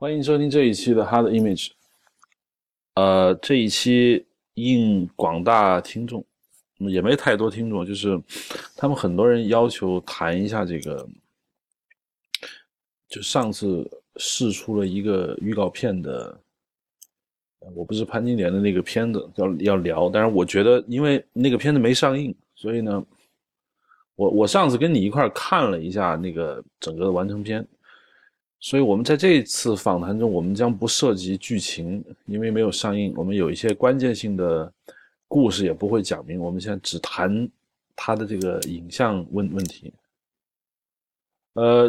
欢迎收听这一期的 Hard Image。这一期应广大听众，也没太多听众，就是他们很多人要求谈一下这个，就上次试出了一个预告片的，我不是潘金莲的那个片子要聊，但是我觉得因为那个片子没上映，所以呢。我上次跟你一块看了一下那个整个的完成片，所以我们在这次访谈中我们将不涉及剧情，因为没有上映，我们有一些关键性的故事也不会讲明，我们现在只谈它的这个影像问题。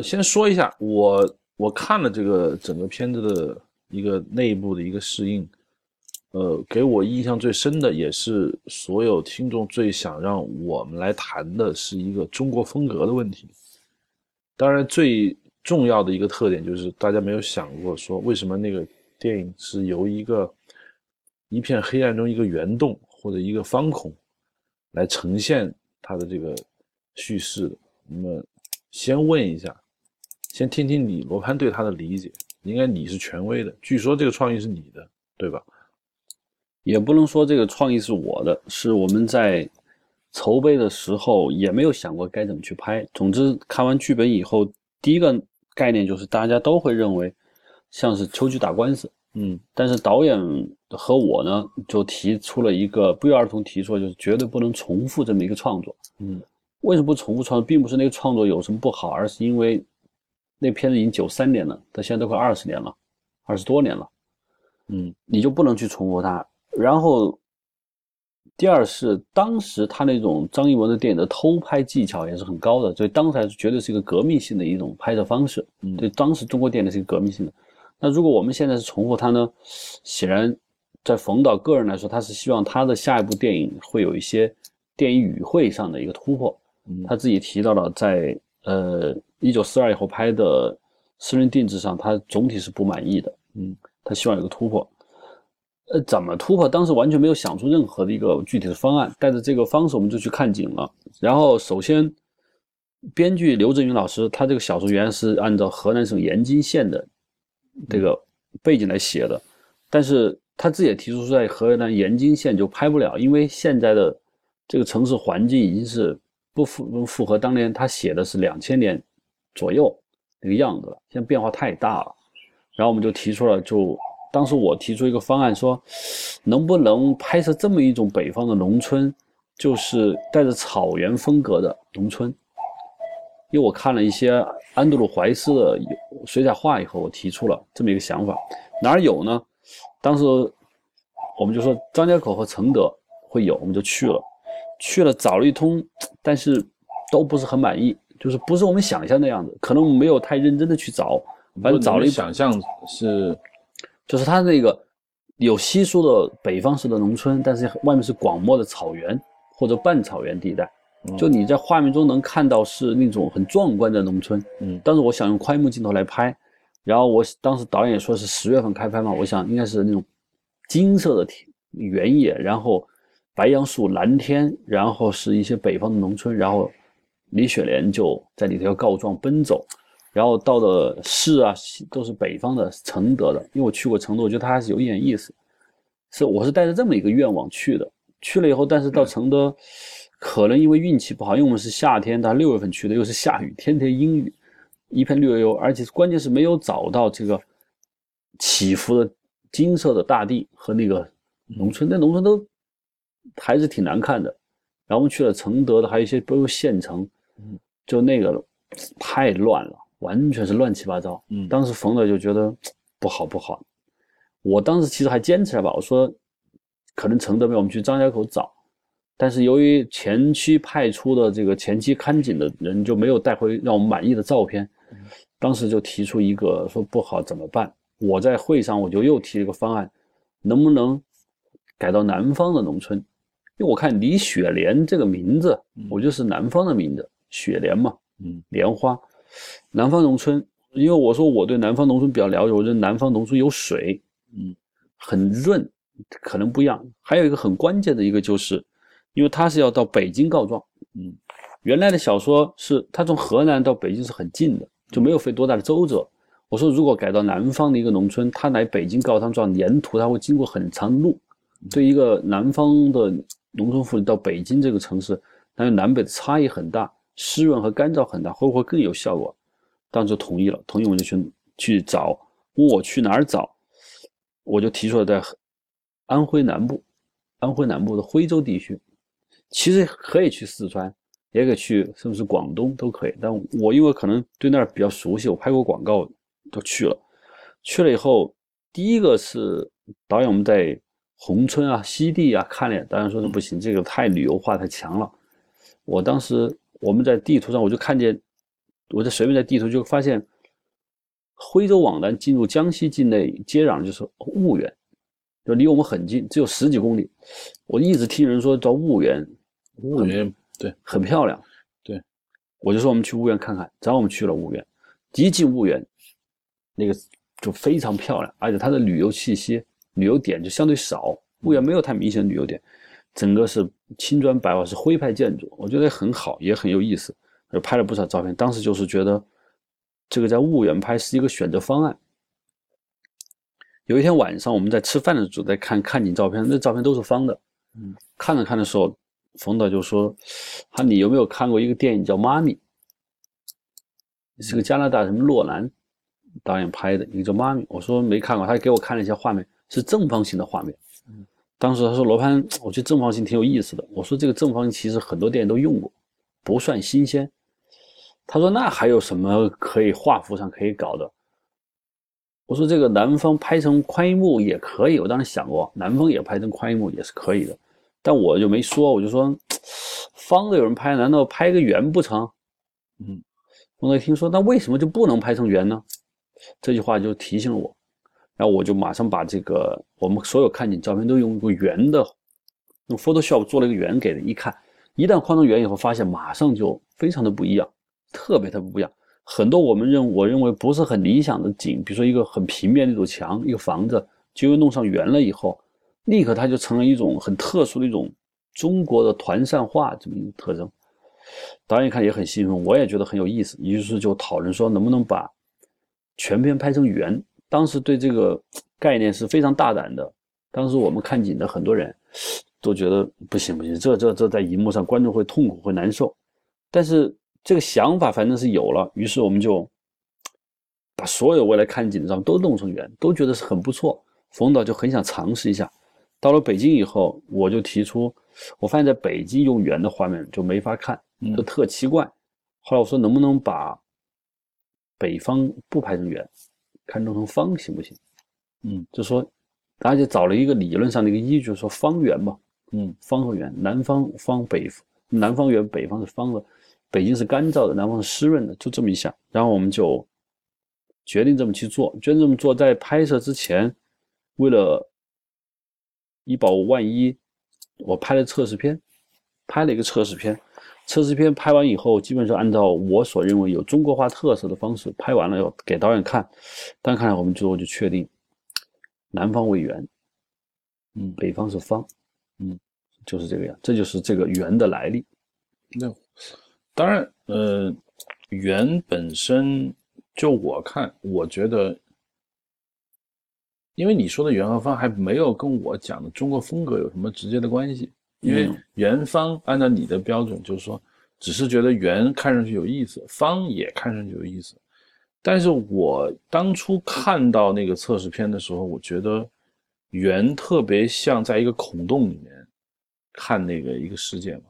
先说一下我看了这个整个片子的一个内部的一个试映，给我印象最深的，也是所有听众最想让我们来谈的，是一个中国风格的问题。当然最重要的一个特点就是大家没有想过说为什么那个电影是由一片黑暗中一个圆洞或者一个方孔来呈现它的这个叙事的。那么先问一下，先听听你罗盘对它的理解，应该你是权威的，据说这个创意是你的，对吧？也不能说这个创意是我的，是我们在筹备的时候也没有想过该怎么去拍。总之看完剧本以后，第一个概念就是大家都会认为像是秋菊打官司，但是导演和我呢就提出了一个不约而同提出就是绝对不能重复这么一个创作。为什么不重复创作，并不是那个创作有什么不好，而是因为那片子已经93年了，到现在都快20年了，20多年了，你就不能去重复它。然后第二是当时他那种张艺谋的电影的偷拍技巧也是很高的，所以当时还是绝对是一个革命性的一种拍摄方式，对当时中国电影是一个革命性的。那如果我们现在是重复它呢，显然在冯导个人来说，他是希望他的下一部电影会有一些电影语汇上的一个突破。他自己提到了在1942以后拍的私人定制上他总体是不满意的，他希望有个突破。怎么突破？当时完全没有想出任何的一个具体的方案，带着这个方式我们就去看景了。然后首先编剧刘震云老师，他这个小说原来是按照河南省延津县的这个背景来写的，但是他自己也提出在河南延津县就拍不了，因为现在的这个城市环境已经是不符合当年他写的是2000年左右那个样子了，现在变化太大了。然后我们就提出了，就当时我提出一个方案，说能不能拍摄这么一种北方的农村，就是带着草原风格的农村。因为我看了一些安德鲁怀斯的水彩画以后，我提出了这么一个想法。哪有呢？当时我们就说张家口和承德会有，我们就去了找了一通，但是都不是很满意，就是不是我们想象那样子，可能没有太认真的去找，反正找了一想象是。就是它那个有稀疏的北方式的农村，但是外面是广漠的草原或者半草原地带，就你在画面中能看到是那种很壮观的农村。但是我想用宽幕镜头来拍，然后我当时导演也说是10月份开拍嘛，我想应该是那种金色的原野，然后白杨树、蓝天，然后是一些北方的农村。然后李雪莲就在里头要告状奔走，然后到的市啊都是北方的承德的，因为我去过承德，我觉得它还是有一点意思，我是带着这么一个愿望去的。去了以后，但是到承德可能因为运气不好，因为我们是夏天，它6月份去的，又是下雨，天天阴雨，一片绿油油，而且关键是没有找到这个起伏的金色的大地和那个农村，那农村都还是挺难看的。然后我们去了承德的，还有一些包括县城，就那个太乱了，完全是乱七八糟。当时冯导就觉得不好。我当时其实还坚持了吧，我说可能承德没有，我们去张家口找。但是由于前期派出的这个前期看景的人就没有带回让我们满意的照片，当时就提出一个说不好怎么办。我在会上我就又提了一个方案，能不能改到南方的农村？因为我看李雪莲这个名字，我就是南方的名字，雪莲嘛，莲花。南方农村，因为我说我对南方农村比较了解，我觉得南方农村有水，很润，可能不一样。还有一个很关键的一个就是，因为他是要到北京告状，原来的小说是他从河南到北京是很近的，就没有费多大的周折。我说如果改到南方的一个农村，他来北京高汤庄，沿途他会经过很长的路。对一个南方的农村妇女到北京这个城市，但是南北的差异很大，湿润和干燥很大，会不会更有效果？当时同意了，同意我就去找，问我去哪儿找，我就提出了在安徽南部的徽州地区。其实可以去四川，也可以去是不是广东都可以，但我因为可能对那儿比较熟悉，我拍过广告都去了。去了以后，第一个是导演我们在宏村啊、西递啊看了，当然说是不行，这个太旅游化太强了。我当时我们在地图上我就看见，我就随便在地图就发现，徽州往南进入江西境内接壤就是婺源，就离我们很近，只有十几公里。我一直听人说到婺源对，很漂亮。对，我就说我们去婺源看看。然后我们去了婺源，一进婺源，那个就非常漂亮，而且它的旅游气息、旅游点就相对少。婺源没有太明显的旅游点，整个是青砖白瓦，是徽派建筑，我觉得很好，也很有意思。就拍了不少照片，当时就是觉得这个在婺源拍是一个选择方案。有一天晚上我们在吃饭的时候在看景照片，那照片都是方的。看着看的时候，冯导就说啊，你有没有看过一个电影叫《妈咪》，是个加拿大什么洛南导演拍的，一个叫《妈咪》。我说没看过，他给我看了一些画面，是正方形的画面。当时他说罗盘，我觉得正方形挺有意思的。我说这个正方形其实很多电影都用过，不算新鲜。他说那还有什么可以画幅上可以搞的？我说这个南方拍成宽银幕也可以，我当时想过南方也拍成宽银幕也是可以的，但我就没说，我就说方的有人拍，难道拍个圆不成？我一听说那为什么就不能拍成圆呢？这句话就提醒了我，然后我就马上把这个我们所有看景照片都用一个圆的，用 Photoshop 做了一个圆给人一看。一旦画成圆以后，发现马上就非常的不一样，特别不一样。很多我认为不是很理想的景，比如说一个很平面的一堵墙、一个房子，就因为弄上圆了以后，立刻它就成了一种很特殊的一种中国的团扇画这么一个特征。导演一看也很兴奋，我也觉得很有意思，于是就讨论说能不能把全片拍成圆。当时对这个概念是非常大胆的，当时我们看景的很多人都觉得不行，这在荧幕上观众会痛苦会难受，但是这个想法反正是有了，于是我们就把所有未来看景的照片都弄成圆，都觉得是很不错。冯导就很想尝试一下。到了北京以后，我就提出，我发现在北京用圆的画面就没法看，就特奇怪。后来我说能不能把北方不拍成圆，看成方行不行？就说大家就找了一个理论上的一个依据，说方圆嘛。方和圆，南方方，南方圆，北方是方的，北京是干燥的，南方是湿润的，就这么一下。然后我们就决定这么去做，在拍摄之前，为了以保万一，我拍了一个测试片。测试片拍完以后，基本上按照我所认为有中国化特色的方式拍完了，要给导演看。当然看来我们最后就确定，南方为圆，北方是方。就是这个样，这就是这个圆的来历。那当然，圆本身就我看，我觉得，因为你说的圆和方还没有跟我讲的中国风格有什么直接的关系。因为圆方按照你的标准，就是说，只是觉得圆看上去有意思，方也看上去有意思。但是我当初看到那个测试片的时候，我觉得圆特别像在一个孔洞里面看那个一个世界嘛，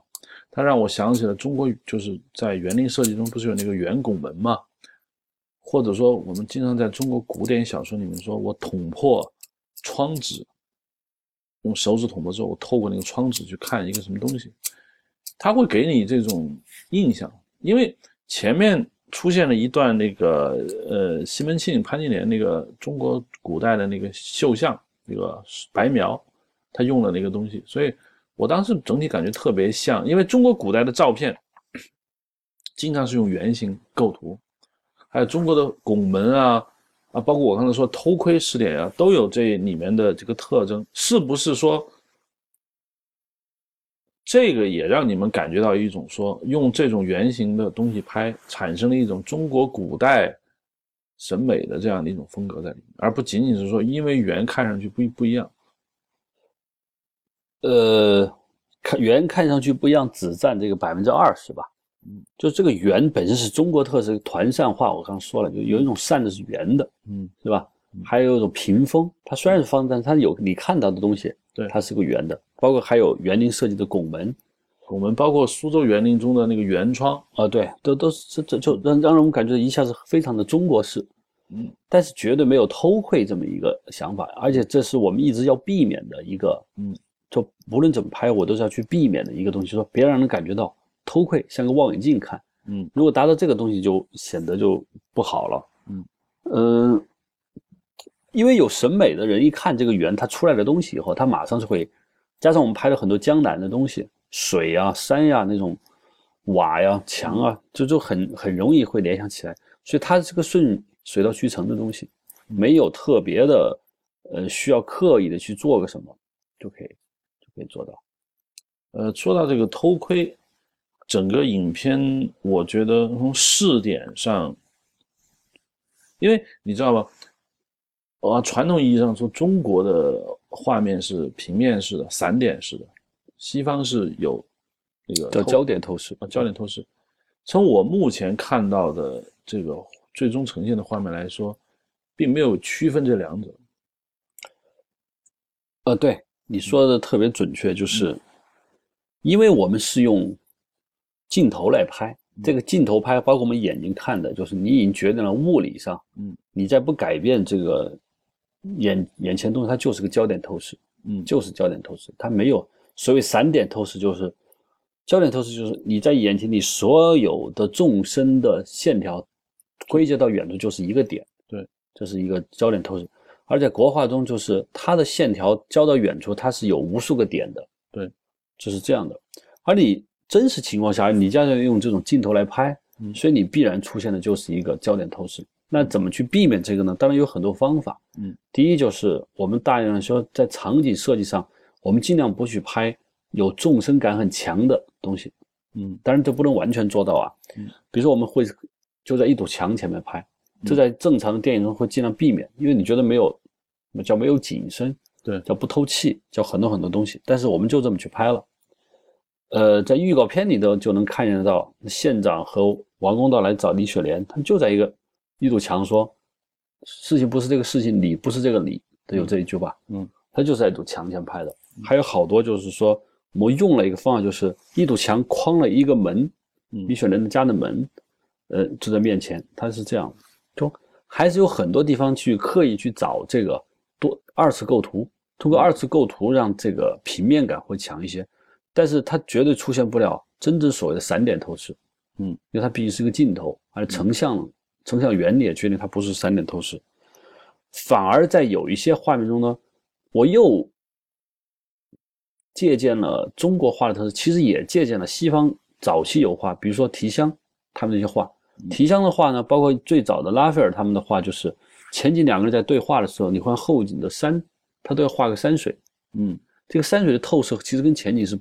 它让我想起了中国，就是在园林设计中不是有那个圆拱门嘛，或者说我们经常在中国古典小说里面说，我捅破窗纸，用手指捅破之后，我透过那个窗纸去看一个什么东西，它会给你这种印象。因为前面出现了一段那个西门庆、潘金莲那个中国古代的那个绣像，那个白描，他用了那个东西，所以我当时整体感觉特别像。因为中国古代的照片经常是用圆形构图，还有中国的拱门啊，包括我刚才说偷窥试点啊，都有这里面的这个特征。是不是说这个也让你们感觉到一种说用这种圆形的东西拍，产生了一种中国古代审美的这样的一种风格在里面，而不仅仅是说因为圆看上去不一样。圆看上去不一样只占这个 20% 吧。就这个圆本身是中国特色团扇画，我刚说了，就有一种扇子是圆的，是吧？还有一种屏风，它虽然是方，但是它有你看到的东西，对，它是个圆的。包括还有园林设计的拱门，包括苏州园林中的那个圆窗啊，对，都是让我们感觉一下子非常的中国式，但是绝对没有偷窥这么一个想法，而且这是我们一直要避免的一个，就无论怎么拍，我都是要去避免的一个东西，说别让人感觉到。偷窥像个望远镜看，如果达到这个东西就显得就不好了，因为有审美的人一看这个圆，它出来的东西以后，它马上就会加上我们拍了很多江南的东西，水呀、山呀、那种瓦呀、墙啊，就很容易会联想起来，所以它是个顺水到渠成的东西，没有特别的需要刻意的去做个什么，就可以做到。说到这个偷窥。整个影片我觉得从视点上，因为你知道吧，传统意义上说中国的画面是平面式的、散点式的，西方是有那个叫焦点透视。焦点透视，从我目前看到的这个最终呈现的画面来说，并没有区分这两者。对，你说的特别准确，就是因为我们是用镜头来拍，这个镜头拍包括我们眼睛看的，就是你已经决定了物理上，你再不改变这个眼前东西，它就是个焦点透视，就是焦点透视，它没有所谓散点透视，就是焦点透视，就是你在眼前你所有的纵深的线条归结到远处就是一个点，对，这是一个焦点透视，而在国画中就是它的线条交到远处，它是有无数个点的，对，就是这样的，而你。真实情况下你加上用这种镜头来拍，所以你必然出现的就是一个焦点透视。那怎么去避免这个呢？当然有很多方法。第一就是我们大量说在场景设计上，我们尽量不去拍有纵深感很强的东西。当然这不能完全做到啊。比如说我们会就在一堵墙前面拍，这在正常的电影中会尽量避免，因为你觉得没有景深，对，叫不透气，叫很多很多东西。但是我们就这么去拍了。在预告片里头就能看见得到，县长和王公道来找李雪莲，他们就在一堵墙说，事情不是这个事情，理不是这个理，都有这一句吧。他就是在一堵墙前拍的。还有好多就是说，我们用了一个方法，就是一堵墙框了一个门，李雪莲的家的门，就在面前，他是这样，就还是有很多地方去刻意去找这个二次构图，通过二次构图让这个平面感会强一些。但是它绝对出现不了真正所谓的散点透视，因为它毕竟是个镜头，而成像原理也决定它不是散点透视。反而在有一些画面中呢，我又借鉴了中国画的特色，其实也借鉴了西方早期油画，比如说提香他们这些画，提香的画呢，包括最早的拉斐尔他们的画，就是前景两个人在对话的时候，你看后景的山，他都要画个山水，这个山水的透视其实跟前景是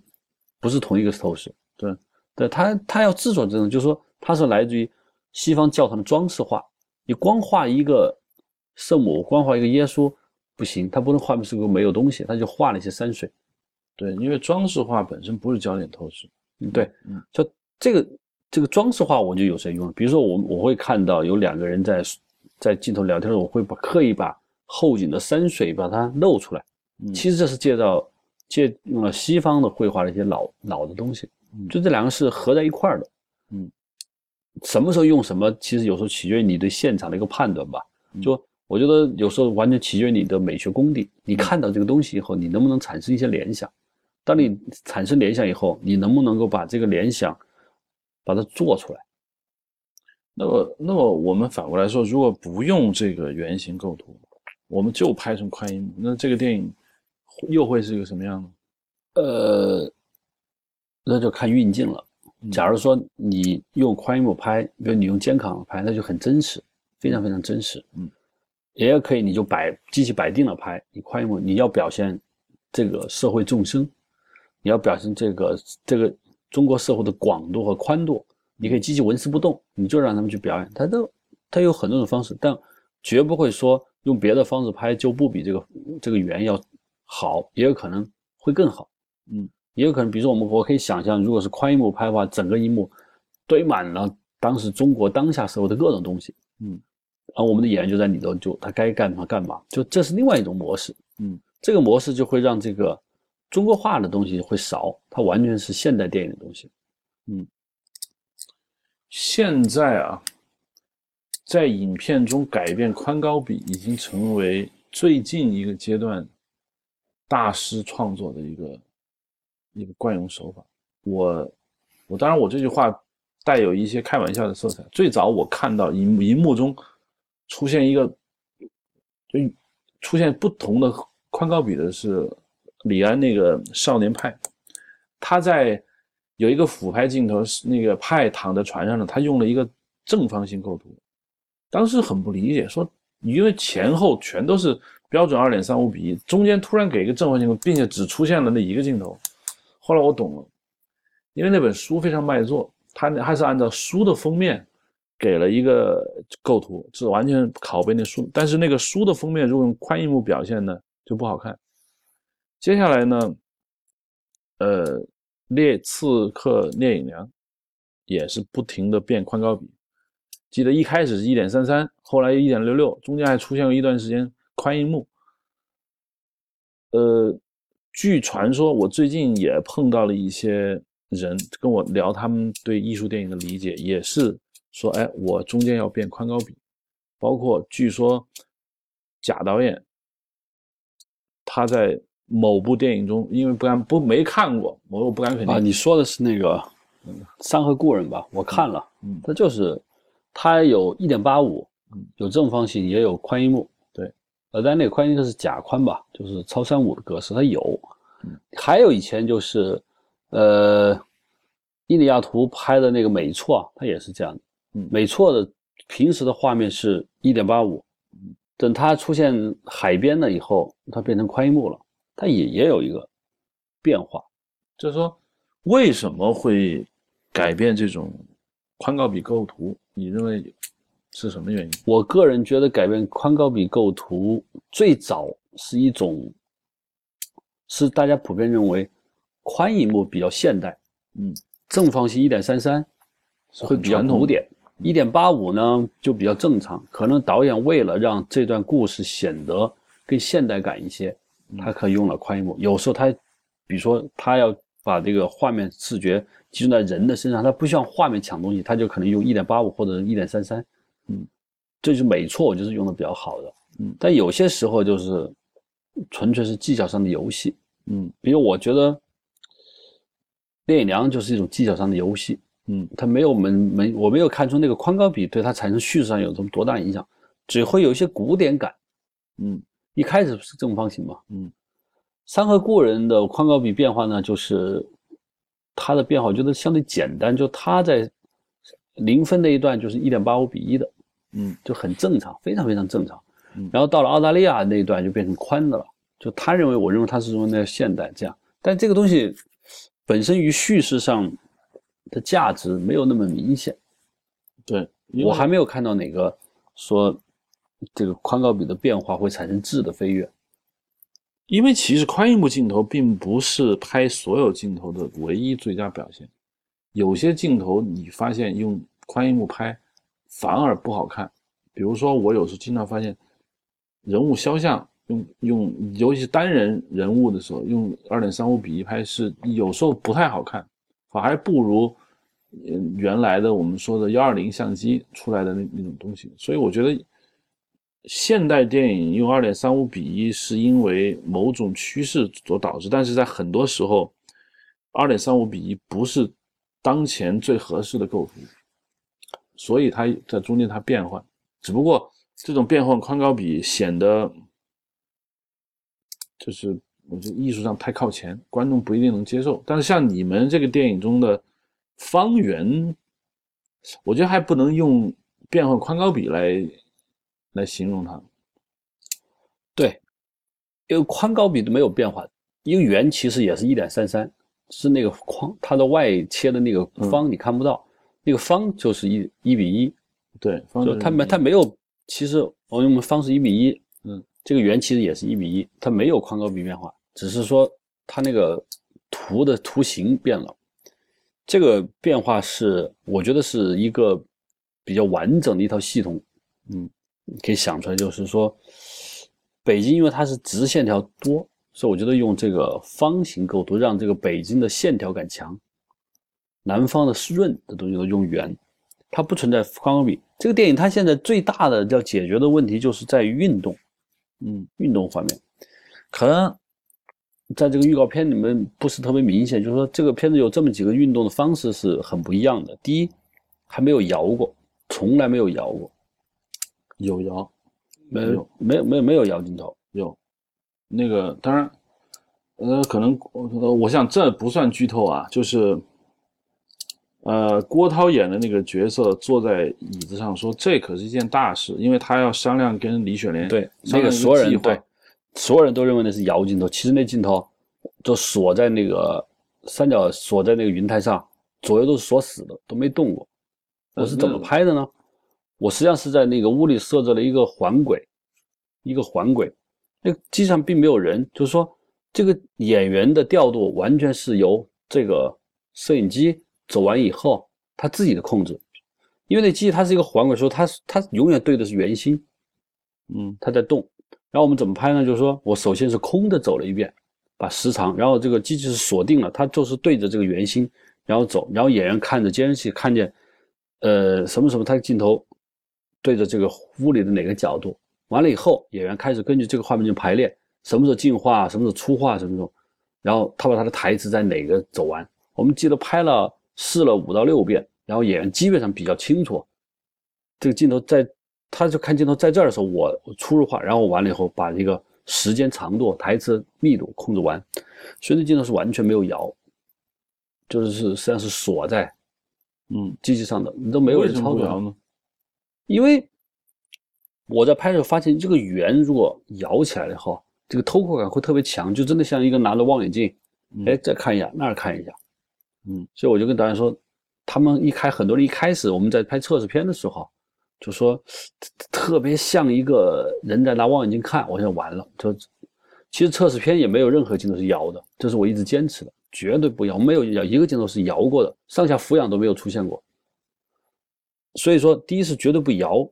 不是同一个透视？对，他要制作这种，就是说他是来自于西方教堂的装饰画。你光画一个圣母，光画一个耶稣不行，他不能画面是个没有东西，他就画了一些山水。对，因为装饰画本身不是焦点透视。对，就这个装饰画我就有谁用了。比如说我会看到有两个人在镜头聊天的时候，我会刻意把后景的山水把它露出来。其实这是借用了西方的绘画的一些老的东西，就这两个是合在一块儿的。什么时候用什么，其实有时候取决于你对现场的一个判断吧。就我觉得有时候完全取决于你的美学功底，你看到这个东西以后，你能不能产生一些联想？当你产生联想以后，你能不能够把这个联想把它做出来？那么我们反过来说，如果不用这个圆形构图，我们就拍成宽银幕，那这个电影又会是一个什么样的？那就看运镜了。假如说你用宽银幕拍，比如你用肩扛拍，那就很真实，非常非常真实。也可以，你就机器摆定了拍，你宽银幕，你要表现这个社会纵深，你要表现这个中国社会的广度和宽度，你可以机器纹丝不动，你就让他们去表演，它有很多种方式，但绝不会说用别的方式拍就不比这个圆要好，也有可能会更好。也有可能，比如说我可以想象，如果是宽银幕拍的话，整个银幕堆满了当时中国当下时候的各种东西，然后我们的演员就在里头，就他该干嘛干嘛，就这是另外一种模式，这个模式就会让这个中国化的东西会少，它完全是现代电影的东西，现在啊，在影片中改变宽高比已经成为最近一个阶段大师创作的一个惯用手法。我当然我这句话带有一些开玩笑的色彩。最早我看到荧幕中出现出现不同的宽高比的是李安那个少年派，他在有一个俯拍镜头，那个派躺在船上呢，他用了一个正方形构图，当时很不理解，说因为前后全都是标准 2.35:1，中间突然给一个正方形，并且只出现了那一个镜头。后来我懂了，因为那本书非常卖座，他是按照书的封面给了一个构图，是完全拷贝那书，但是那个书的封面如果用宽银幕表现呢就不好看。接下来呢，刺客聂隐娘也是不停的变宽高比，记得一开始是 1.33， 后来 1.66， 中间还出现了一段时间宽银幕。据传说，我最近也碰到了一些人跟我聊他们对艺术电影的理解，也是说我中间要变宽高比，包括据说贾导演他在某部电影中，因为没看过，我不敢肯定。你说的是那个山河故人吧？我看了，它就是它有 1.85， 有正方形也有宽银幕，对，但那个宽银幕是假宽吧，就是超35的格式，它有。还有以前就是伊利亚图拍的那个美错，它也是这样的。美错的平时的画面是 1.85， 等它出现海边了以后，它变成宽银幕了。它也有一个变化，就是说为什么会改变这种宽高比构图，你认为是什么原因？我个人觉得改变宽高比构图最早是一种，是大家普遍认为宽银幕比较现代，正方形 1.33 会比较古典， 1.85 呢就比较正常，可能导演为了让这段故事显得更现代感一些，他可以用了宽银幕。有时候他比如说他要把这个画面视觉集中在人的身上，他不需要画面抢东西，他就可能用 1.85 或者 1.33， 这就是美错，我就是用的比较好的。但有些时候就是纯粹是技巧上的游戏，比如我觉得聂隐娘就是一种技巧上的游戏，他没有我没有看出那个宽高比对他产生叙事上有什么多大影响，只会有一些古典感，一开始是正方形嘛，山河故人的宽高比变化呢，就是它的变化我觉得相对简单，就它在零分的一段就是 1.85:1 的，就很正常，非常非常正常，然后到了澳大利亚那一段就变成宽的了，就我认为它是用那现代这样，但这个东西本身于叙事上的价值没有那么明显。对，我还没有看到哪个说这个宽高比的变化会产生质的飞跃，因为其实宽银幕镜头并不是拍所有镜头的唯一最佳表现，有些镜头你发现用宽银幕拍反而不好看，比如说我有时候经常发现人物肖像用尤其是单人人物的时候用 2.35:1 拍是有时候不太好看，反而不如原来的我们说的120相机出来的那种东西。所以我觉得现代电影用 2.35:1 是因为某种趋势所导致，但是在很多时候 2.35:1 不是当前最合适的构图，所以它在中间它变换，只不过这种变换宽高比显得就是我觉得艺术上太靠前，观众不一定能接受。但是像你们这个电影中的方圆，我觉得还不能用变换宽高比来形容它。对，因为宽高比都没有变化，因为圆其实也是 1.33， 是那个框它的外切的那个方你看不到，那个方就是 1:1， 对，方就是它没有其实我用方式1:1，这个圆其实也是1:1，它没有宽高比变化，只是说它那个图的图形变了。这个变化是我觉得是一个比较完整的一套系统，可以想出来，就是说北京因为它是直线条多，所以我觉得用这个方形构图让这个北京的线条感强，南方的湿润的东西都用圆，它不存在宽高比。这个电影它现在最大的要解决的问题就是在于运动，运动方面，可能在这个预告片里面不是特别明显，就是说这个片子有这么几个运动的方式是很不一样的。第一，还没有摇过，从来没有摇过。有摇，没有摇镜头，有。那个当然，可能我想这不算剧透啊，就是。郭涛演的那个角色坐在椅子上说：“这可是一件大事，因为他要商量跟李雪莲对那个所有人对，所有人都认为那是摇镜头，其实那镜头就锁在那个三角，锁在那个云台上，左右都是锁死的，都没动过。我是怎么拍的呢？我实际上是在那个屋里设置了一个环轨，那个机上并没有人，就是说这个演员的调度完全是由这个摄影机。”走完以后他自己的控制，因为那机器它是一个环轨，说它永远对的是圆心，它在动。然后我们怎么拍呢？就是说我首先是空的走了一遍，把时长，然后这个机器是锁定了，它就是对着这个圆心然后走，然后演员看着监视器，看见什么它的镜头对着这个屋里的哪个角度，完了以后演员开始根据这个画面就排列，什么时候进化，什么时候出化，什么时候，然后他把他的台词在哪个走完。我们记得拍了试了5到6遍，然后演员基本上比较清楚，这个镜头在，他就看镜头在这儿的时候，我出入画，然后完了以后把这个时间长度、台词密度控制完，所以这镜头是完全没有摇，就是实际上是锁在，机器上的，你都没有人操作。为什么不摇呢？因为我在拍摄发现，这个圆如果摇起来以后，这个偷窥感会特别强，就真的像一个拿着望远镜，再看一下那儿看一下。所以我就跟导演说，他们很多人一开始我们在拍测试片的时候就说特别像一个人在拿望远镜看，我想完了，就其实测试片也没有任何镜头是摇的，这是我一直坚持的，绝对不摇，没有一个镜头是摇过的，上下俯仰都没有出现过。所以说第一是绝对不摇，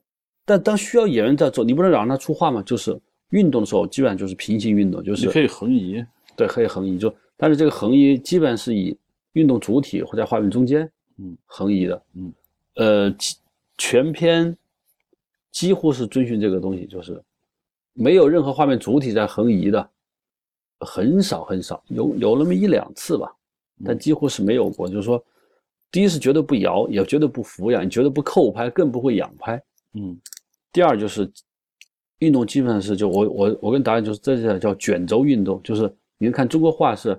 但当需要演员在做，你不能让他出画嘛，就是运动的时候基本上就是平行运动，就是你可以横移，对，可以横移，就但是这个横移基本上是以运动主体或在画面中间，横移的，全篇几乎是遵循这个东西，就是没有任何画面主体在横移的，很少，有那么1-2次吧，但几乎是没有过。就是说，第一是绝对不摇，也绝对不俯仰，绝对不扣拍，更不会仰拍，第二就是运动基本上是就我跟导演就是这叫卷轴运动，就是你们看中国画是。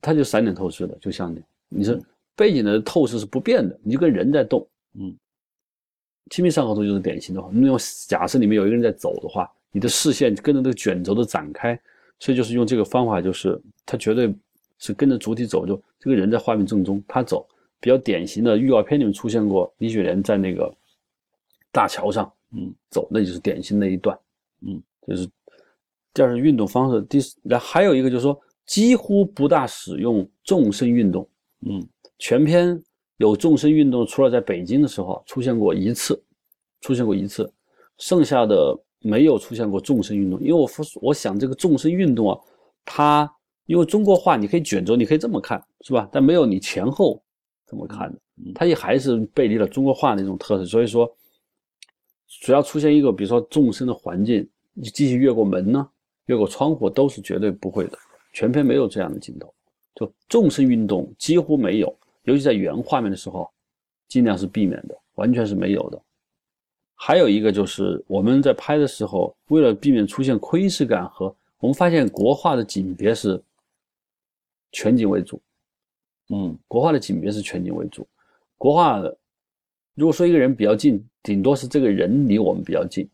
它就散点透视的，就像你是背景的透视是不变的，你就跟人在动，亲密上河图就是典型的话，那种假设里面有一个人在走的话，你的视线跟着这个卷轴的展开，所以就是用这个方法，就是它绝对是跟着主体走，就这个人在画面正中，他走，比较典型的预告片里面出现过李雪莲在那个大桥上，走，那就是典型的一段，就是第二是运动方式，然后还有一个就是说。几乎不大使用纵深运动，全篇有纵深运动，除了在北京的时候出现过一次，剩下的没有出现过纵深运动。因为我想这个纵深运动啊，它因为中国画你可以卷轴，你可以这么看，是吧？但没有你前后这么看的，它也还是背离了中国画那种特色。所以说，只要出现一个比如说纵深的环境，你继续越过门呢，越过窗户都是绝对不会的。全篇没有这样的镜头，就纵深运动几乎没有，尤其在原画面的时候，尽量是避免的，完全是没有的。还有一个就是我们在拍的时候，为了避免出现窥视感和我们发现国画的景别是全景为主，国画的景别是全景为主。国画的如果说一个人比较近，顶多是这个人离我们比较近，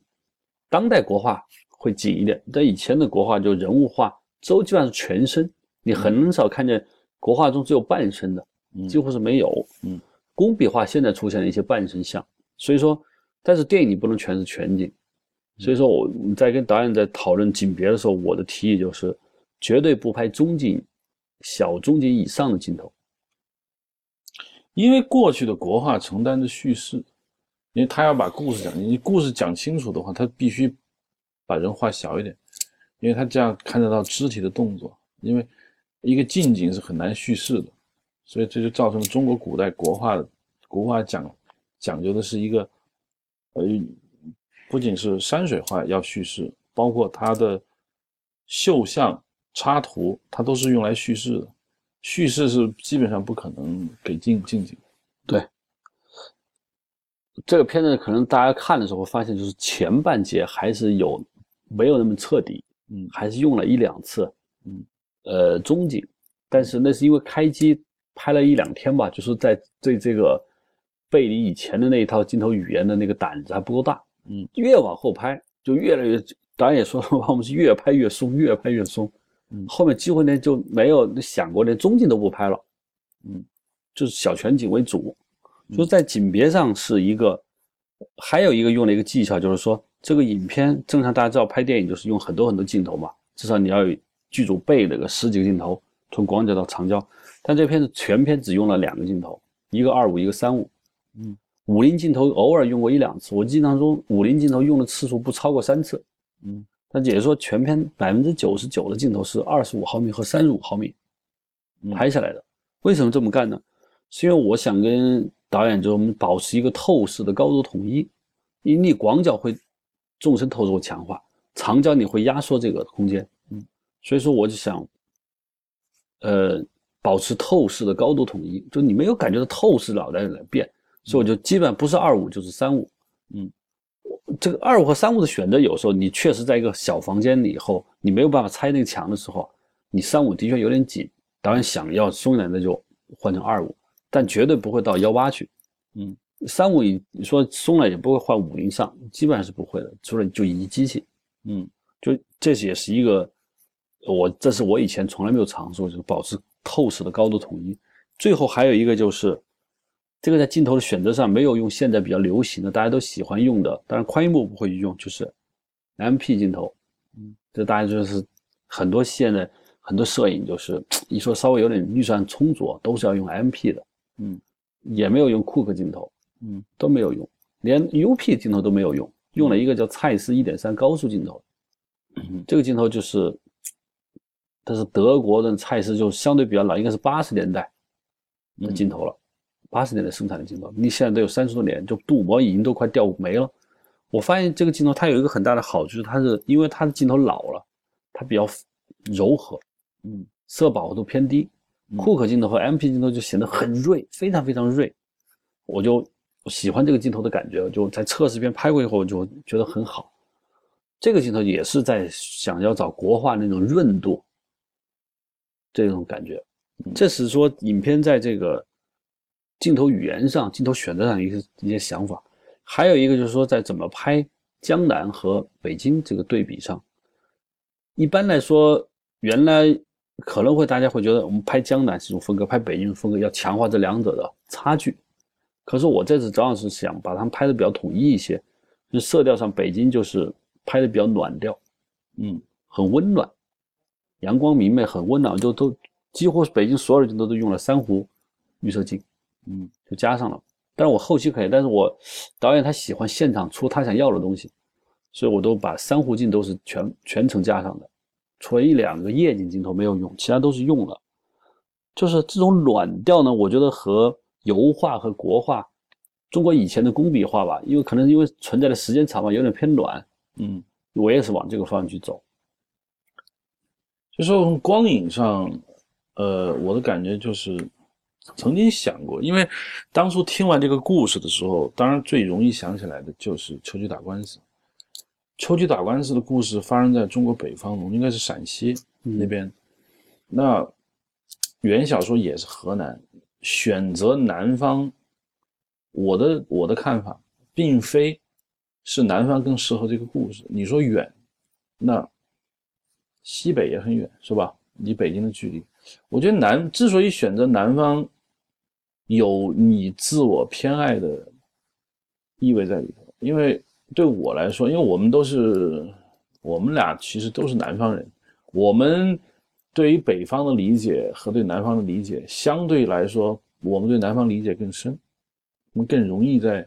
当代国画会近一点，但以前的国画就人物画。周基本上是全身，你很少看见国画中只有半身的，几乎是没有。工笔画现在出现了一些半身像，所以说但是电影你不能全是全景，所以说我们在跟导演在讨论景别的时候，我的提议就是绝对不拍中景、小中景以上的镜头，因为过去的国画承担着叙事，因为他要把故事讲，你故事讲清楚的话，他必须把人画小一点，因为他这样看得到肢体的动作，因为一个近景是很难叙事的，所以这就造成中国古代国画讲究的是一个不仅是山水画要叙事，包括它的绣像插图它都是用来叙事的，叙事是基本上不可能给近景。对，这个片子可能大家看的时候发现，就是前半节还是没有那么彻底，还是用了一两次中景，但是那是因为开机拍了一两天吧，就是在对这个背离以前的那一套镜头语言的那个胆子还不够大，越往后拍就越来越，导演也说我们是越拍越松，越拍越松，后面几乎呢就没有想过连中景都不拍了，就是小全景为主，就在景别上是一个，还有一个用了一个技巧，就是说这个影片正常大家知道拍电影就是用很多镜头嘛，至少你要有剧组备那个十几个镜头，从广角到长焦，但这片子全片只用了两个镜头，一个2.5，一个3.5，五零镜头偶尔用过一两次，我经常说五零镜头用的次数不超过3次，但也就是说全片 99% 的镜头是25毫米和35毫米拍下来的，为什么这么干呢？是因为我想跟导演就我们保持一个透视的高度统一，因为你广角会纵深透视会强化，长焦你会压缩这个空间，所以说我就想保持透视的高度统一，就你没有感觉到透视脑袋在变，所以我就基本上不是2.5就是3.5，这个2.5和3.5的选择，有时候你确实在一个小房间里以后，你没有办法拆那个墙的时候，你3.5的确有点紧，导演想要松一点那就换成2.5，但绝对不会到1.8去，3.5你说松了也不会换5.0上，基本上是不会的，除了就移机器，就这也是一个这是我以前从来没有尝试过，就是保持透视的高度统一。最后还有一个就是。这个在镜头的选择上没有用现在比较流行的大家都喜欢用的，当然宽银幕不会用，就是 MP 镜头，这大家就是很多现在很多摄影就是一说稍微有点预算充足都是要用 MP 的，也没有用库克镜头，都没有用，连 UP 镜头都没有用，用了一个叫蔡司 1.3 高速镜头，这个镜头就是但是德国的蔡司就相对比较老，应该是80年代的镜头了，80年代生产的镜头，你现在都有30多年，就镀膜已经都快掉没了。我发现这个镜头它有一个很大的好处，它是因为它的镜头老了，它比较柔和，色饱和度偏低。库克镜头和 MP 镜头就显得很锐，非常非常锐。我就喜欢这个镜头的感觉，就在测试片拍过以后，我就觉得很好。这个镜头也是在想要找国画那种润度，这种感觉。这是说影片在这个。镜头语言上、镜头选择上一些想法，还有一个就是说，在怎么拍江南和北京这个对比上，一般来说，原来可能会大家会觉得我们拍江南是一种风格，拍北京是风格，要强化这两者的差距。可是我这次主要是想把它们拍的比较统一一些，就色调上，北京就是拍的比较暖调，很温暖，阳光明媚，很温暖，就都几乎北京所有的镜头都用了珊瑚预色镜。就加上了，但是我后期可以，但是我导演他喜欢现场出他想要的东西，所以我都把珊瑚镜都是全程加上的，除了一两个夜景镜头没有用，其他都是用了。就是这种暖调呢，我觉得和油画和国画，中国以前的工笔画吧，因为可能因为存在的时间长吧，有点偏暖，我也是往这个方向去走。就说从光影上，我的感觉就是。曾经想过，因为当初听完这个故事的时候，当然最容易想起来的就是秋菊打官司。秋菊打官司的故事发生在中国北方，我们应该是陕西那边。那原小说也是河南，选择南方，我的看法，并非是南方更适合这个故事。你说远，那西北也很远，是吧？离北京的距离，我觉得之所以选择南方。有你自我偏爱的意味在里头，因为对我来说，因为我们俩其实都是南方人，我们对于北方的理解和对南方的理解，相对来说我们对南方理解更深，我们更容易在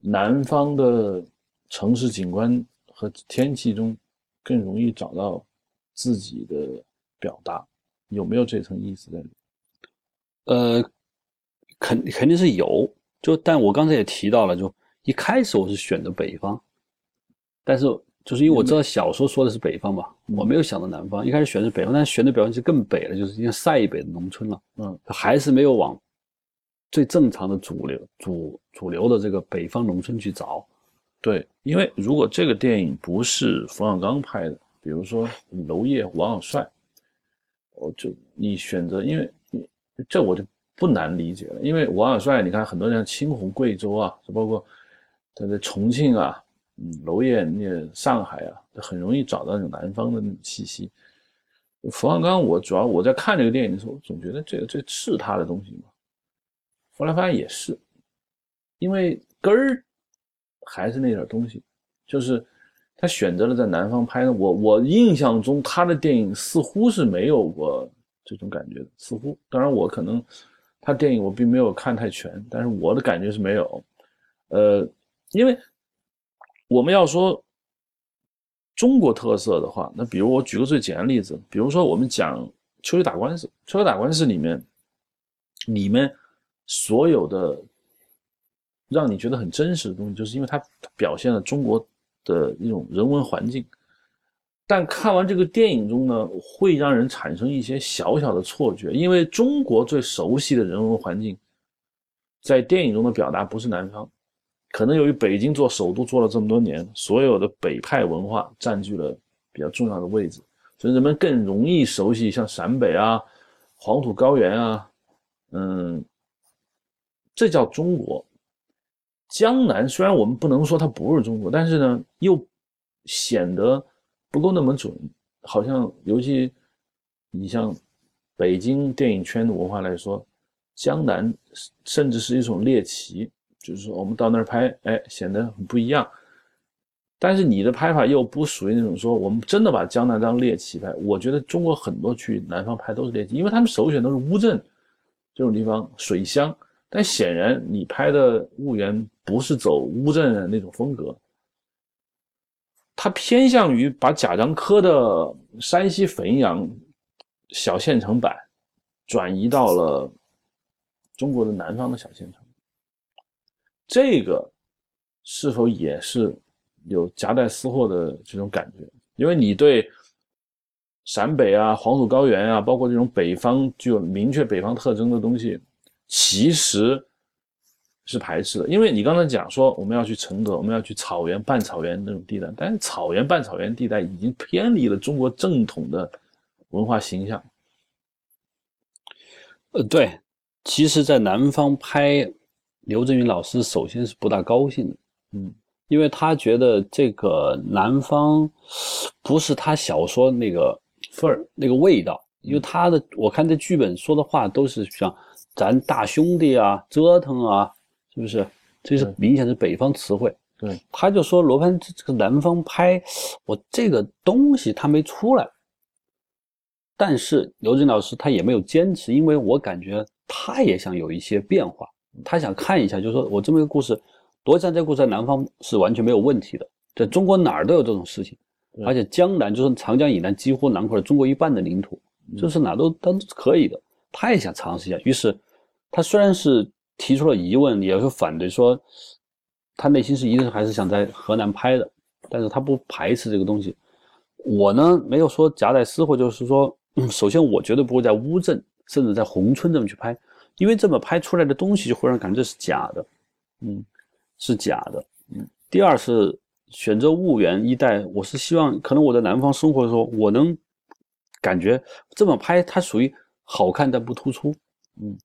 南方的城市景观和天气中更容易找到自己的表达，有没有这层意思在里？肯定是有，但我刚才也提到了，就一开始我是选择北方，但是就是因为我知道小时候说的是北方嘛，我没有想到南方，一开始选的是北方，但是选的北方就更北了，就是已经晒北的农村了，还是没有往最正常的主流的这个北方农村去找。对，因为如果这个电影不是冯小刚拍的，比如说娄烨、王小帅，你选择，因为这我就不难理解了，因为王小帅你看很多人青湖贵州啊，包括他在重庆啊，娄烨上海啊，很容易找到那种南方的那种气息。冯小刚我在看这个电影的时候，总觉得这是他的东西嘛，后来发现也是，因为根儿还是那点东西，就是他选择了在南方拍的。我印象中他的电影似乎是没有过这种感觉的，似乎，当然我可能他电影我并没有看太全，但是我的感觉是没有。因为我们要说中国特色的话，那比如我举个最简单的例子，比如说我们讲秋秋打官司，秋秋打官司里面所有的让你觉得很真实的东西，就是因为它表现了中国的一种人文环境。但看完这个电影中呢，会让人产生一些小小的错觉，因为中国最熟悉的人文环境在电影中的表达不是南方，可能由于北京做首都做了这么多年，所有的北派文化占据了比较重要的位置，所以人们更容易熟悉像陕北啊、黄土高原啊，这叫中国。江南虽然我们不能说它不是中国，但是呢又显得不够那么准，好像尤其你像北京电影圈的文化来说，江南甚至是一种猎奇，就是说我们到那儿拍，显得很不一样。但是你的拍法又不属于那种说我们真的把江南当猎奇拍，我觉得中国很多去南方拍都是猎奇，因为他们首选都是乌镇这种地方，水乡，但显然你拍的婺源不是走乌镇的那种风格，它偏向于把贾樟柯的山西汾阳小县城版转移到了中国的南方的小县城。这个是否也是有夹带私货的这种感觉？因为你对陕北啊、黄土高原啊，包括这种北方具有明确北方特征的东西，其实是排斥的。因为你刚才讲说我们要去承德，我们要去草原半草原那种地带，但是草原半草原地带已经偏离了中国正统的文化形象。对，其实在南方拍刘震云老师首先是不大高兴的，因为他觉得这个南方不是他小说那个份儿那个味道，因为他的我看这剧本说的话都是像咱大兄弟啊、折腾啊，是不是？这是明显是北方词汇。对，他就说罗盘这个南方拍，我这个东西他没出来。但是刘震老师他也没有坚持，因为我感觉他也想有一些变化，他想看一下，就是说我这么一个故事，罗翔这个故事在南方是完全没有问题的，在中国哪儿都有这种事情，而且江南就是长江以南几乎囊括了中国一半的领土，就是哪都可以的。他也想尝试一下，于是他虽然是提出了疑问，也是反对，说他内心是一定还是想在河南拍的，但是他不排斥这个东西。我呢没有说夹带私货，就是说首先我绝对不会在乌镇甚至在宏村这么去拍，因为这么拍出来的东西就会让感觉这是假的，是假的。第二是选择婺源一带，我是希望可能我在南方生活的时候，我能感觉这么拍它属于好看但不突出，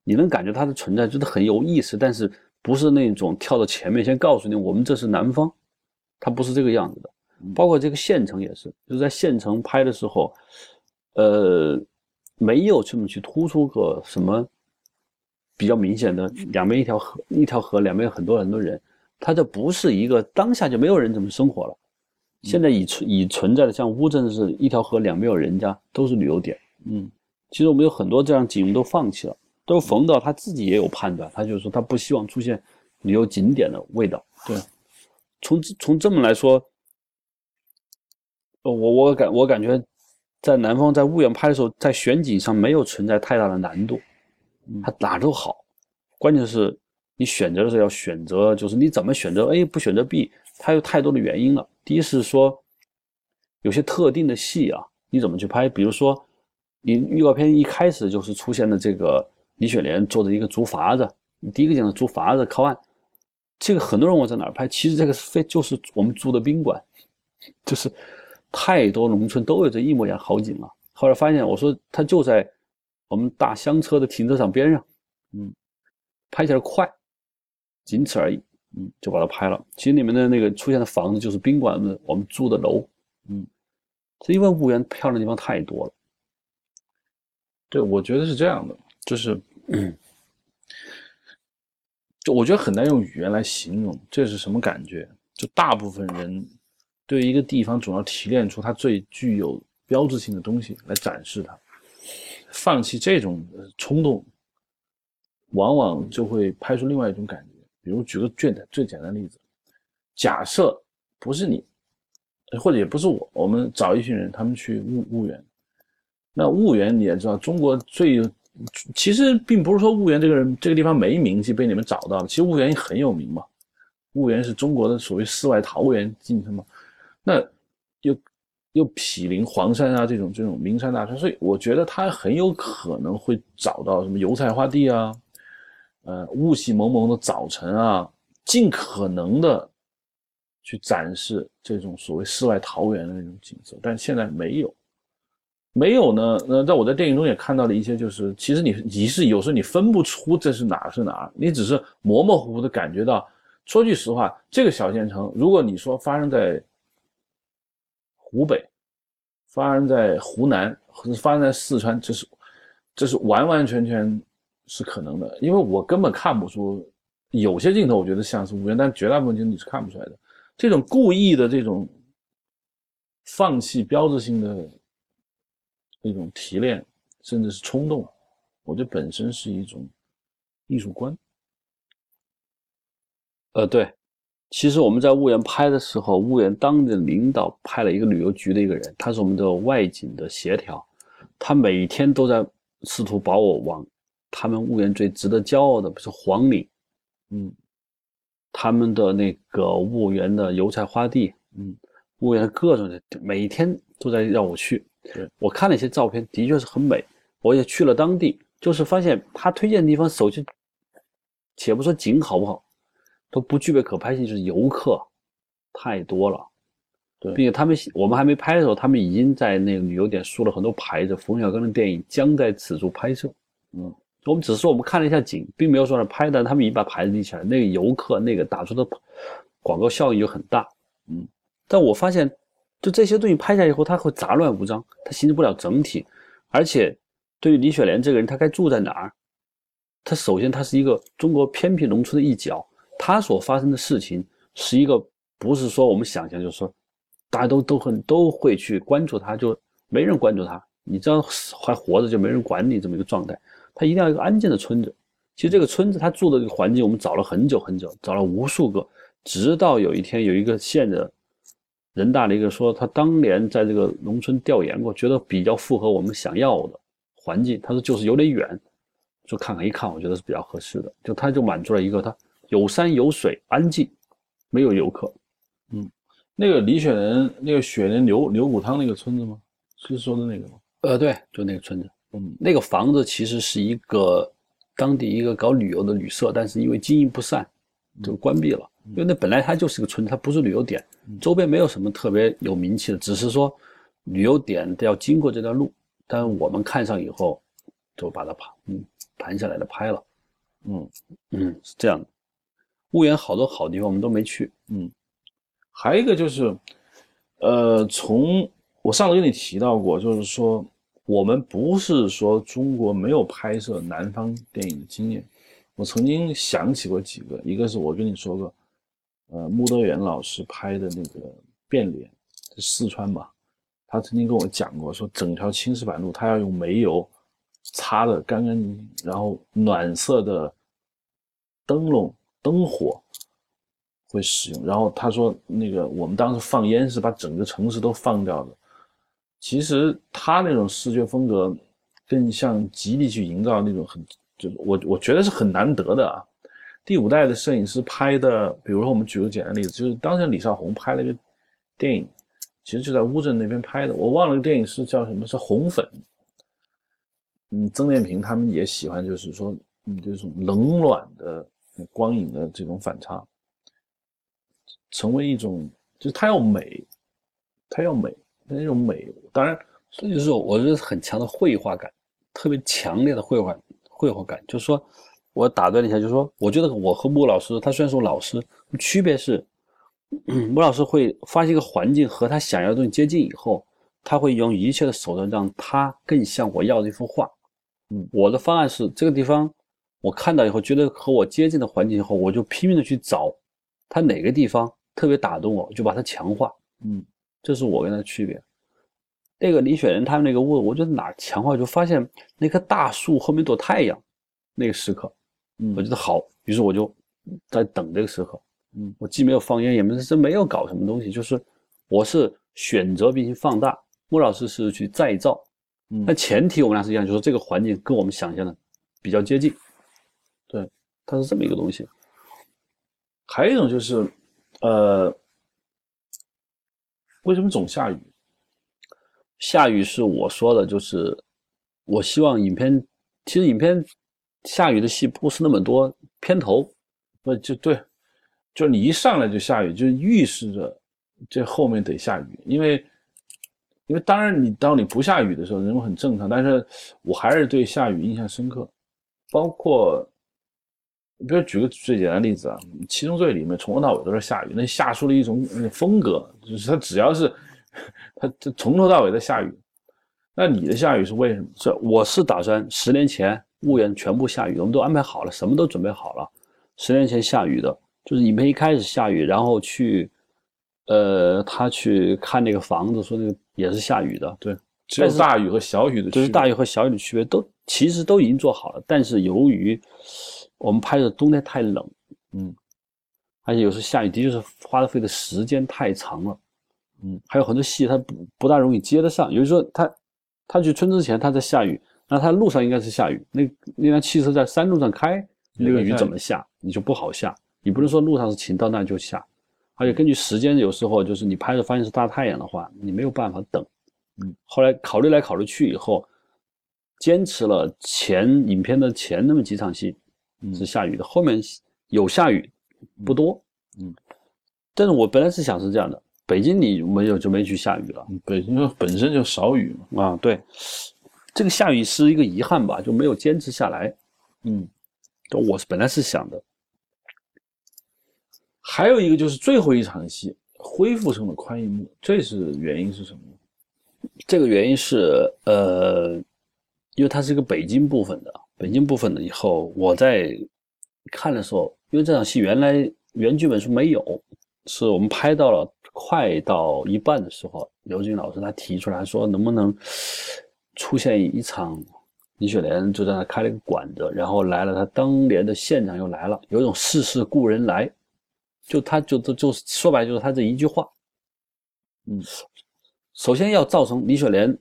你能感觉它的存在，就是很有意思，但是不是那种跳到前面先告诉你我们这是南方，它不是这个样子的。包括这个县城也是，就是在县城拍的时候，没有这么去突出个什么比较明显的，两边一条河，两边很多人，它这不是一个当下就没有人怎么生活了。现在已存在的像乌镇是一条河两边有人家都是旅游点。嗯，其实我们有很多这样景都放弃了，都是冯导他自己也有判断，他就是说他不希望出现旅游景点的味道。对，从这么来说，我感觉在南方在婺源拍的时候，在选景上没有存在太大的难度，它哪都好，关键是你选择的时候要选择，就是你怎么选择 A 不选择 B， 它有太多的原因了。第一是说有些特定的戏啊，你怎么去拍？比如说你预告片一开始就是出现的这个李雪莲坐着一个竹筏子，你第一个讲的竹筏子靠岸，这个很多人我在哪儿拍，其实这个就是我们租的宾馆，就是太多农村都有这一模一样好景了。后来发现我说它就在我们大厢车的停车场边上，拍起来快，仅此而已，就把它拍了。其实里面的那个出现的房子就是宾馆的我们住的楼，是因为婺源漂亮的地方太多了。对，我觉得是这样的，就是就我觉得很难用语言来形容这是什么感觉。就大部分人对一个地方总要提炼出它最具有标志性的东西来展示它，放弃这种冲动往往就会拍出另外一种感觉。比如举个最简单的例子，假设不是你或者也不是我，我们找一群人他们去婺源，那婺源你也知道中国最有，其实并不是说婺源这个地方没名气被你们找到了，其实婺源很有名嘛，婺源是中国的所谓世外桃源进城嘛，那又毗邻黄山啊这种名山大川，所以我觉得他很有可能会找到什么油菜花地啊，雾气蒙蒙的早晨啊，尽可能的去展示这种所谓世外桃源的那种景色，但现在没有呢。在我在电影中也看到了一些，就是其实你是有时候你分不出这是哪是哪，你只是模模糊糊的感觉到。说句实话，这个小县城如果你说发生在湖北，发生在湖南，发生在四川，这是完完全全是可能的。因为我根本看不出，有些镜头我觉得像是婺源，但绝大部分镜头你是看不出来的。这种故意的这种放弃标志性的那种提炼甚至是冲动，我觉得本身是一种艺术观。对，其实我们在婺源拍的时候，婺源当地的领导派了一个旅游局的一个人，他是我们的外景的协调，他每天都在试图把我往他们婺源最值得骄傲的，比如说黄岭，他们的那个婺源的油菜花地，婺源各种的，每天都在让我去。我看了一些照片，的确是很美，我也去了当地，就是发现他推荐的地方，首先且不说景好不好，都不具备可拍性，就是游客太多了。对，并且我们还没拍的时候，他们已经在那个旅游点竖了很多牌子，冯小刚的电影将在此处拍摄。我们只是说我们看了一下景，并没有说拍，但他们已经把牌子立起来，那个游客那个打出的广告效应就很大。但我发现就这些东西拍下以后，它会杂乱无章，它形成不了整体。而且对于李雪莲这个人，他该住在哪儿，他首先他是一个中国偏僻农村的一角，他所发生的事情是一个不是说我们想象，就是说大家都会去关注他，就没人关注他，你这样还活着就没人管你这么一个状态。他一定要一个安静的村子。其实这个村子他住的这个环境，我们找了很久很久，找了无数个，直到有一天有一个县的人大的一个说，他当年在这个农村调研过，觉得比较符合我们想要的环境，他说就是有点远，就一看我觉得是比较合适的，就他就满足了一个他。有山有水，安静，没有游客。那个李雪莲，那个雪莲牛骨汤那个村子吗？是说的那个吗？对，就那个村子。那个房子其实是一个当地一个搞旅游的旅社，但是因为经营不善，就关闭了。因为那本来它就是个村子，它不是旅游点，周边没有什么特别有名气的，只是说旅游点要经过这条路。但我们看上以后，就把它盘下来的拍了。是这样的。婺源好多好地方我们都没去。还有一个就是从我上次跟你提到过，就是说我们不是说中国没有拍摄南方电影的经验，我曾经想起过几个，一个是我跟你说过穆德远老师拍的那个变脸，四川嘛，他曾经跟我讲过，说整条青石板路他要用煤油擦的干干净净，然后暖色的灯笼灯火会使用。然后他说那个我们当时放烟是把整个城市都放掉的。其实他那种视觉风格更像极力去营造那种很，就是我觉得是很难得的啊。第五代的摄影师拍的，比如说我们举个简单例子，就是当时李少红拍了一个电影，其实就在乌镇那边拍的，我忘了电影是叫什么，是红粉。曾建平他们也喜欢，就是说这种冷暖的光影的这种反差，成为一种，就是它要美，那种美，当然这就是我觉得很强的绘画感，特别强烈的绘画感，就是说我打断一下，就是说我觉得我和穆老师，他虽然说老师，区别是穆老师会发现一个环境和他想要的东西接近以后，他会用一切的手段让他更像我要的一幅画。我的方案是这个地方我看到以后觉得和我接近的环境以后，我就拼命的去找他哪个地方特别打动我，就把它强化。这是我跟他的区别。那个李雪人他们那个屋，我觉得哪儿强化，就发现那棵大树后面躲太阳那个时刻，我觉得好，于是我就在等这个时刻。我既没有放烟，也没有搞什么东西，就是我是选择并行放大，穆老师是去再造。但前提我们俩是一样，就是这个环境跟我们想象的比较接近。对，它是这么一个东西。还有一种就是为什么总下雨？下雨是我说的，就是我希望影片，其实影片下雨的戏不是那么多，片头就对，就是你一上来就下雨，就预示着这后面得下雨。因为当然你当你不下雨的时候人很正常，但是我还是对下雨印象深刻。包括比如举个最简单的例子啊，七宗罪里面从头到尾都是下雨，那下出了一种风格，就是它只要是它从头到尾在下雨。那你的下雨是为什么？我是打算10年前婺源全部下雨，我们都安排好了，什么都准备好了。10年前下雨的，就是影片一开始下雨，然后去他去看那个房子，说那个也是下雨的。对，只有大雨和小雨的区别，就是大雨和小雨的区别都其实都已经做好了，但是由于我们拍的冬天太冷，而且有时候下雨的确是花费的时间太长了，还有很多戏它不大容易接得上。有时候他去村之前他在下雨，那他路上应该是下雨，那辆汽车在山路上开，那个雨怎么下你就不好下，你不能说路上是晴到那就下。而且根据时间，有时候就是你拍着发现是大太阳的话，你没有办法等。后来考虑来考虑去以后，坚持了影片的前那么几场戏是下雨的，后面有下雨不多。但是我本来是想是这样的，北京你没有就没去下雨了，北京本身就少雨嘛。对，这个下雨是一个遗憾吧，就没有坚持下来。我本来是想的。还有一个就是最后一场戏恢复成了宽银幕，这是原因是什么？这个原因是因为它是一个北京部分的以后，我在看的时候，因为这场戏原来原剧本是没有，是我们拍到了快到一半的时候，刘军老师他提出来说能不能出现一场李雪莲就在那开了一个馆子，然后来了他当年的县长又来了，有一种世事故人来，就说白了就是他这一句话。首先要造成李雪莲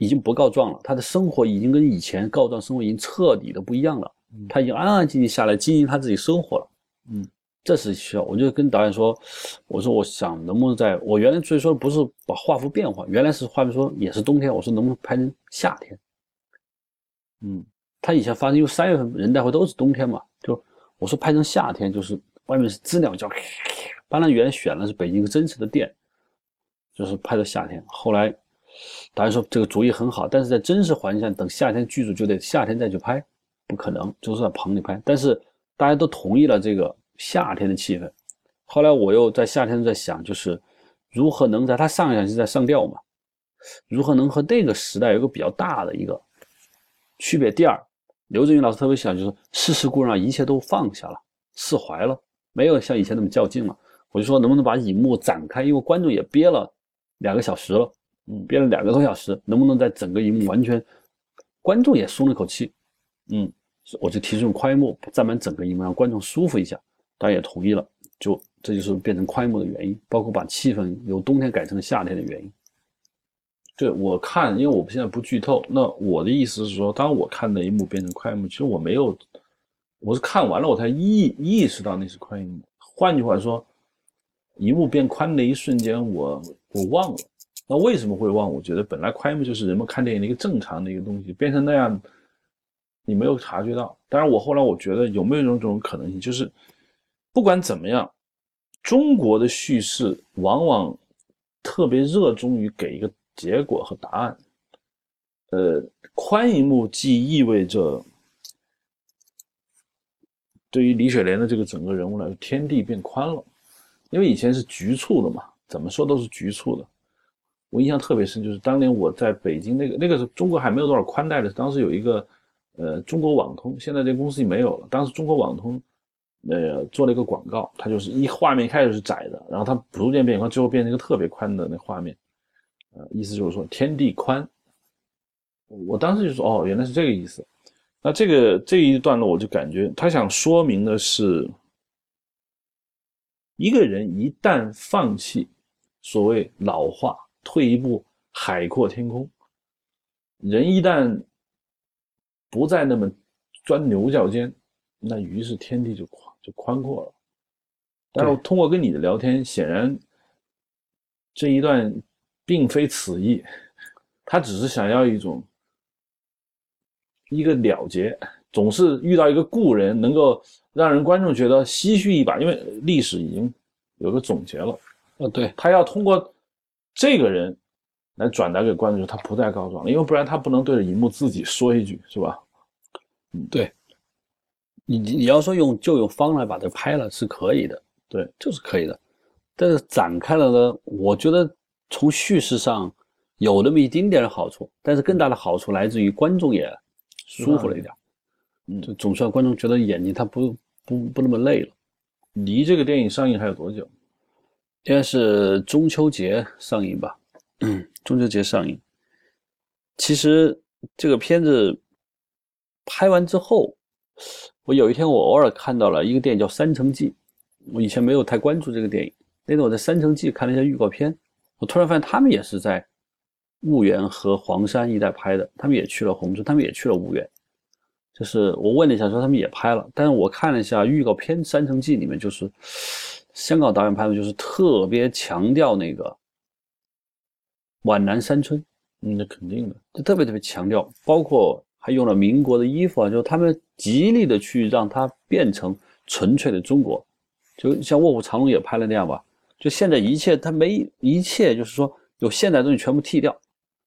已经不告状了，他的生活已经跟以前告状生活已经彻底的不一样了，他已经安安静静下来经营他自己生活了。这是需要，我就跟导演说，我说我想能不能在我原来最说不是把画幅变化，原来是画面说也是冬天，我说能不能拍成夏天。他以前发生因为3月份人代会都是冬天嘛，就我说拍成夏天，就是外面是知了叫，当然原来选的是北京一个真实的店，就是拍到夏天。后来导演说这个主意很好，但是在真实环境下，等夏天剧组就得夏天再去拍，不可能，就是在棚里拍。但是大家都同意了这个夏天的气氛。后来我又在夏天在想，就是如何能在他上一场是在上吊嘛，如何能和那个时代有一个比较大的一个区别。第二，刘震云老师特别想就是世事故人，一切都放下了，释怀了。没有像以前那么较劲了，我就说能不能把荧幕展开，因为观众也憋了2个小时了，憋了2个多小时，能不能在整个荧幕完全，观众也松了口气，我就提出快幕占满整个荧幕，让观众舒服一下，大家也同意了，就这就是变成快幕的原因，包括把气氛由冬天改成夏天的原因。对，我看，因为我现在不剧透，那我的意思是说，当我看的一幕变成快幕，其实我没有，我是看完了我才意识到那是快幕。换句话说，一幕变宽的一瞬间我忘了。那为什么会忘？我觉得本来快幕就是人们看电影的一个正常的一个东西，变成那样你没有察觉到。当然我后来我觉得有没有这种可能性，就是不管怎么样，中国的叙事往往特别热衷于给一个结果和答案。宽银幕既意味着对于李雪莲的这个整个人物来说，天地变宽了。因为以前是局促的嘛，怎么说都是局促的。我印象特别深，就是当年我在北京那个是中国还没有多少宽带的，当时有一个中国网通，现在这个公司也没有了。当时中国网通做了一个广告，它就是一画面开始是窄的，然后它逐渐变宽，最后变成一个特别宽的那画面。意思就是说天地宽。我当时就说，哦，原来是这个意思。那这一段呢，我就感觉他想说明的是，一个人一旦放弃所谓老化，退一步海阔天空，人一旦不再那么钻牛角尖，那于是天地就宽阔了。但是通过跟你的聊天，显然这一段并非此意，他只是想要一个了结。总是遇到一个故人，能够让人观众觉得唏嘘一把，因为历史已经有个总结了。对，他要通过这个人来转达给观众，他不再告状了，因为不然他不能对着荧幕自己说一句，是吧？对，你要说就用方来把它拍了是可以的，对，就是可以的。但是展开了呢，我觉得从叙事上有那么一丁点的好处，但是更大的好处来自于观众也舒服了一点。就总算观众觉得眼睛他不那么累了。离这个电影上映还有多久？应该是中秋节上映吧。中秋节上映。其实这个片子拍完之后，我有一天我偶尔看到了一个电影叫《山城记》，我以前没有太关注这个电影。那天我在《山城记》看了一下预告片，我突然发现他们也是在婺源和黄山一带拍的，他们也去了红村，他们也去了婺源。就是我问了一下说他们也拍了，但是我看了一下预告片，《山城记》里面就是香港导演拍的，就是特别强调那个皖南山村。那肯定的，就特别特别强调，包括还用了民国的衣服啊，就是他们极力的去让它变成纯粹的中国。就像卧虎藏龙也拍了那样吧，就现在一切他没一切，就是说有现代东西全部剃掉。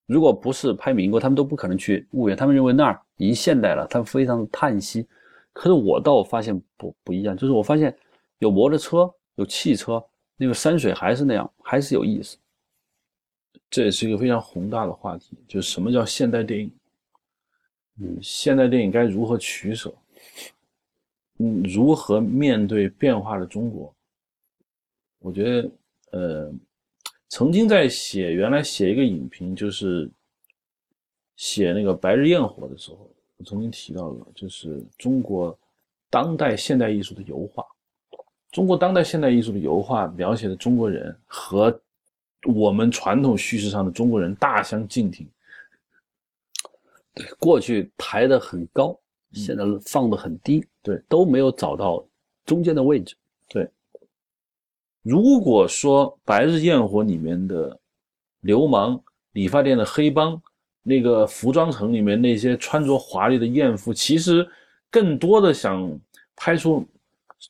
如果不是拍民国，他们都不可能去婺源，他们认为那儿已经现代了，他们非常叹息。可是我倒发现不一样，就是我发现有摩托车，有汽车，那个山水还是那样，还是有意思。这也是一个非常宏大的话题，就是什么叫现代电影？现代电影该如何取舍？如何面对变化的中国？我觉得，曾经在原来写一个影评，就是写那个《白日焰火》的时候，我曾经提到过，就是中国当代现代艺术的油画。中国当代现代艺术的油画描写的中国人和我们传统叙事上的中国人大相径庭。对，过去抬得很高，现在放得很低，对，都没有找到中间的位置。对。如果说《白日焰火》里面的流氓、理发店的黑帮，那个服装城里面那些穿着华丽的艳妇，其实更多的想拍出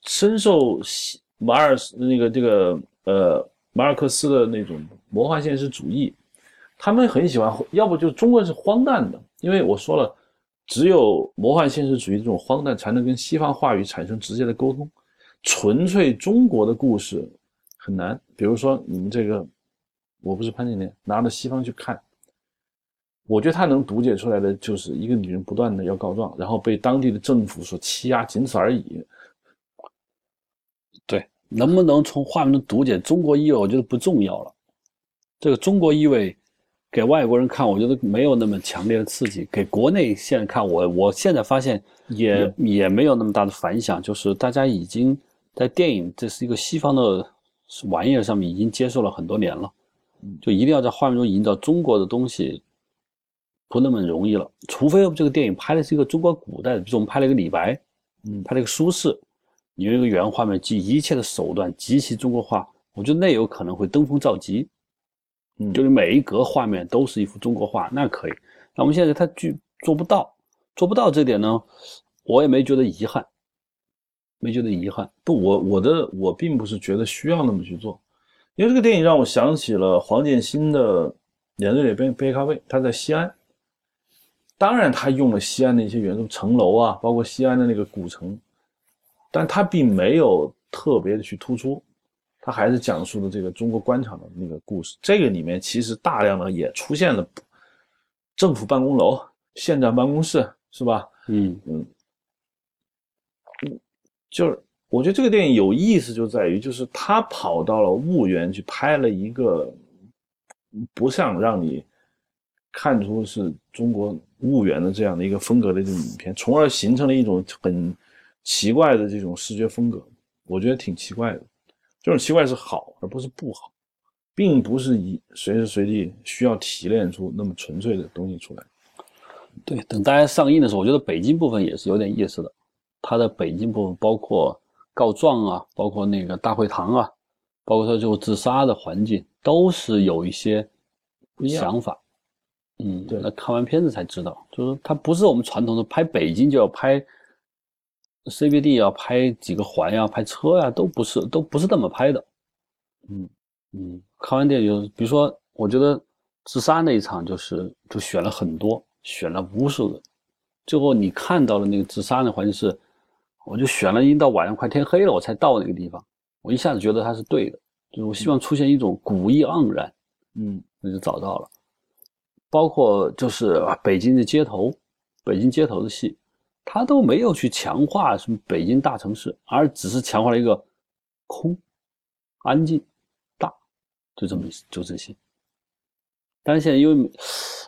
深受马尔克斯的那种魔幻现实主义。他们很喜欢，要不就是中国是荒诞的，因为我说了，只有魔幻现实主义这种荒诞才能跟西方话语产生直接的沟通。纯粹中国的故事很难，比如说你们这个《我不是潘金莲》拿到西方去看，我觉得他能读解出来的就是一个女人不断的要告状，然后被当地的政府所欺压，仅此而已。对，能不能从画面中读解中国意味，我觉得不重要了。这个中国意味给外国人看，我觉得没有那么强烈的刺激。给国内现在看，我现在发现也没有那么大的反响，就是大家已经在电影这是一个西方的玩意儿上面已经接受了很多年了，就一定要在画面中营造中国的东西不那么容易了，除非这个电影拍的是一个中国古代的，比如我们拍了一个李白，拍了一个苏轼，你用一个原画面及一切的手段极其中国化，我觉得那有可能会登峰造极，就是每一格画面都是一幅中国画，那可以。那我们现在他做不到这点呢，我也没觉得遗憾，不，我并不是觉得需要那么去做，因为这个电影让我想起了黄建新的《连队里杯咖啡》，他在西安，当然他用了西安的一些元素，城楼啊，包括西安的那个古城，但他并没有特别的去突出。他还是讲述的这个中国官场的那个故事，这个里面其实大量的也出现了政府办公楼、县长办公室，是吧？就是我觉得这个电影有意思就在于，就是他跑到了婺源去拍了一个不像让你看出是中国婺源的这样的一个风格的这种影片，从而形成了一种很奇怪的这种视觉风格，我觉得挺奇怪的。这种奇怪是好而不是不好，并不是随时随地需要提炼出那么纯粹的东西出来。对，等大家上映的时候，我觉得北京部分也是有点意思的，它的北京部分包括告状啊，包括那个大会堂啊，包括它最后自杀的环境，都是有一些想法。对，那看完片子才知道，就是它不是我们传统的拍北京就要拍CBD 要拍几个环呀，拍车呀，都不是这么拍的。看完电影就是，比如说我觉得自杀那一场就选了很多，选了无数个。最后你看到了那个自杀的环境是，我就选了一到晚上快天黑了我才到那个地方。我一下子觉得它是对的，就是我希望出现一种古意盎然。那就找到了。包括就是北京街头的戏。他都没有去强化什么北京大城市，而只是强化了一个空、安静、大，就这些。但是现在因为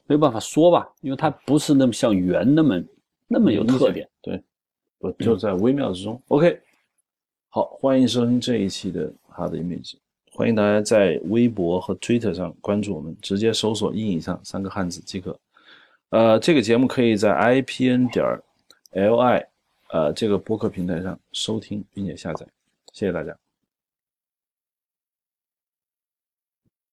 没办法说吧，因为它不是那么像圆那么有特点。对，我就在微妙之中。OK， 好，欢迎收听这一期的 Hard Image， 欢迎大家在微博和 Twitter 上关注我们，直接搜索“硬以上”三个汉字即可。这个节目可以在 IPN.LI 这个播客平台上收听并且下载，谢谢大家。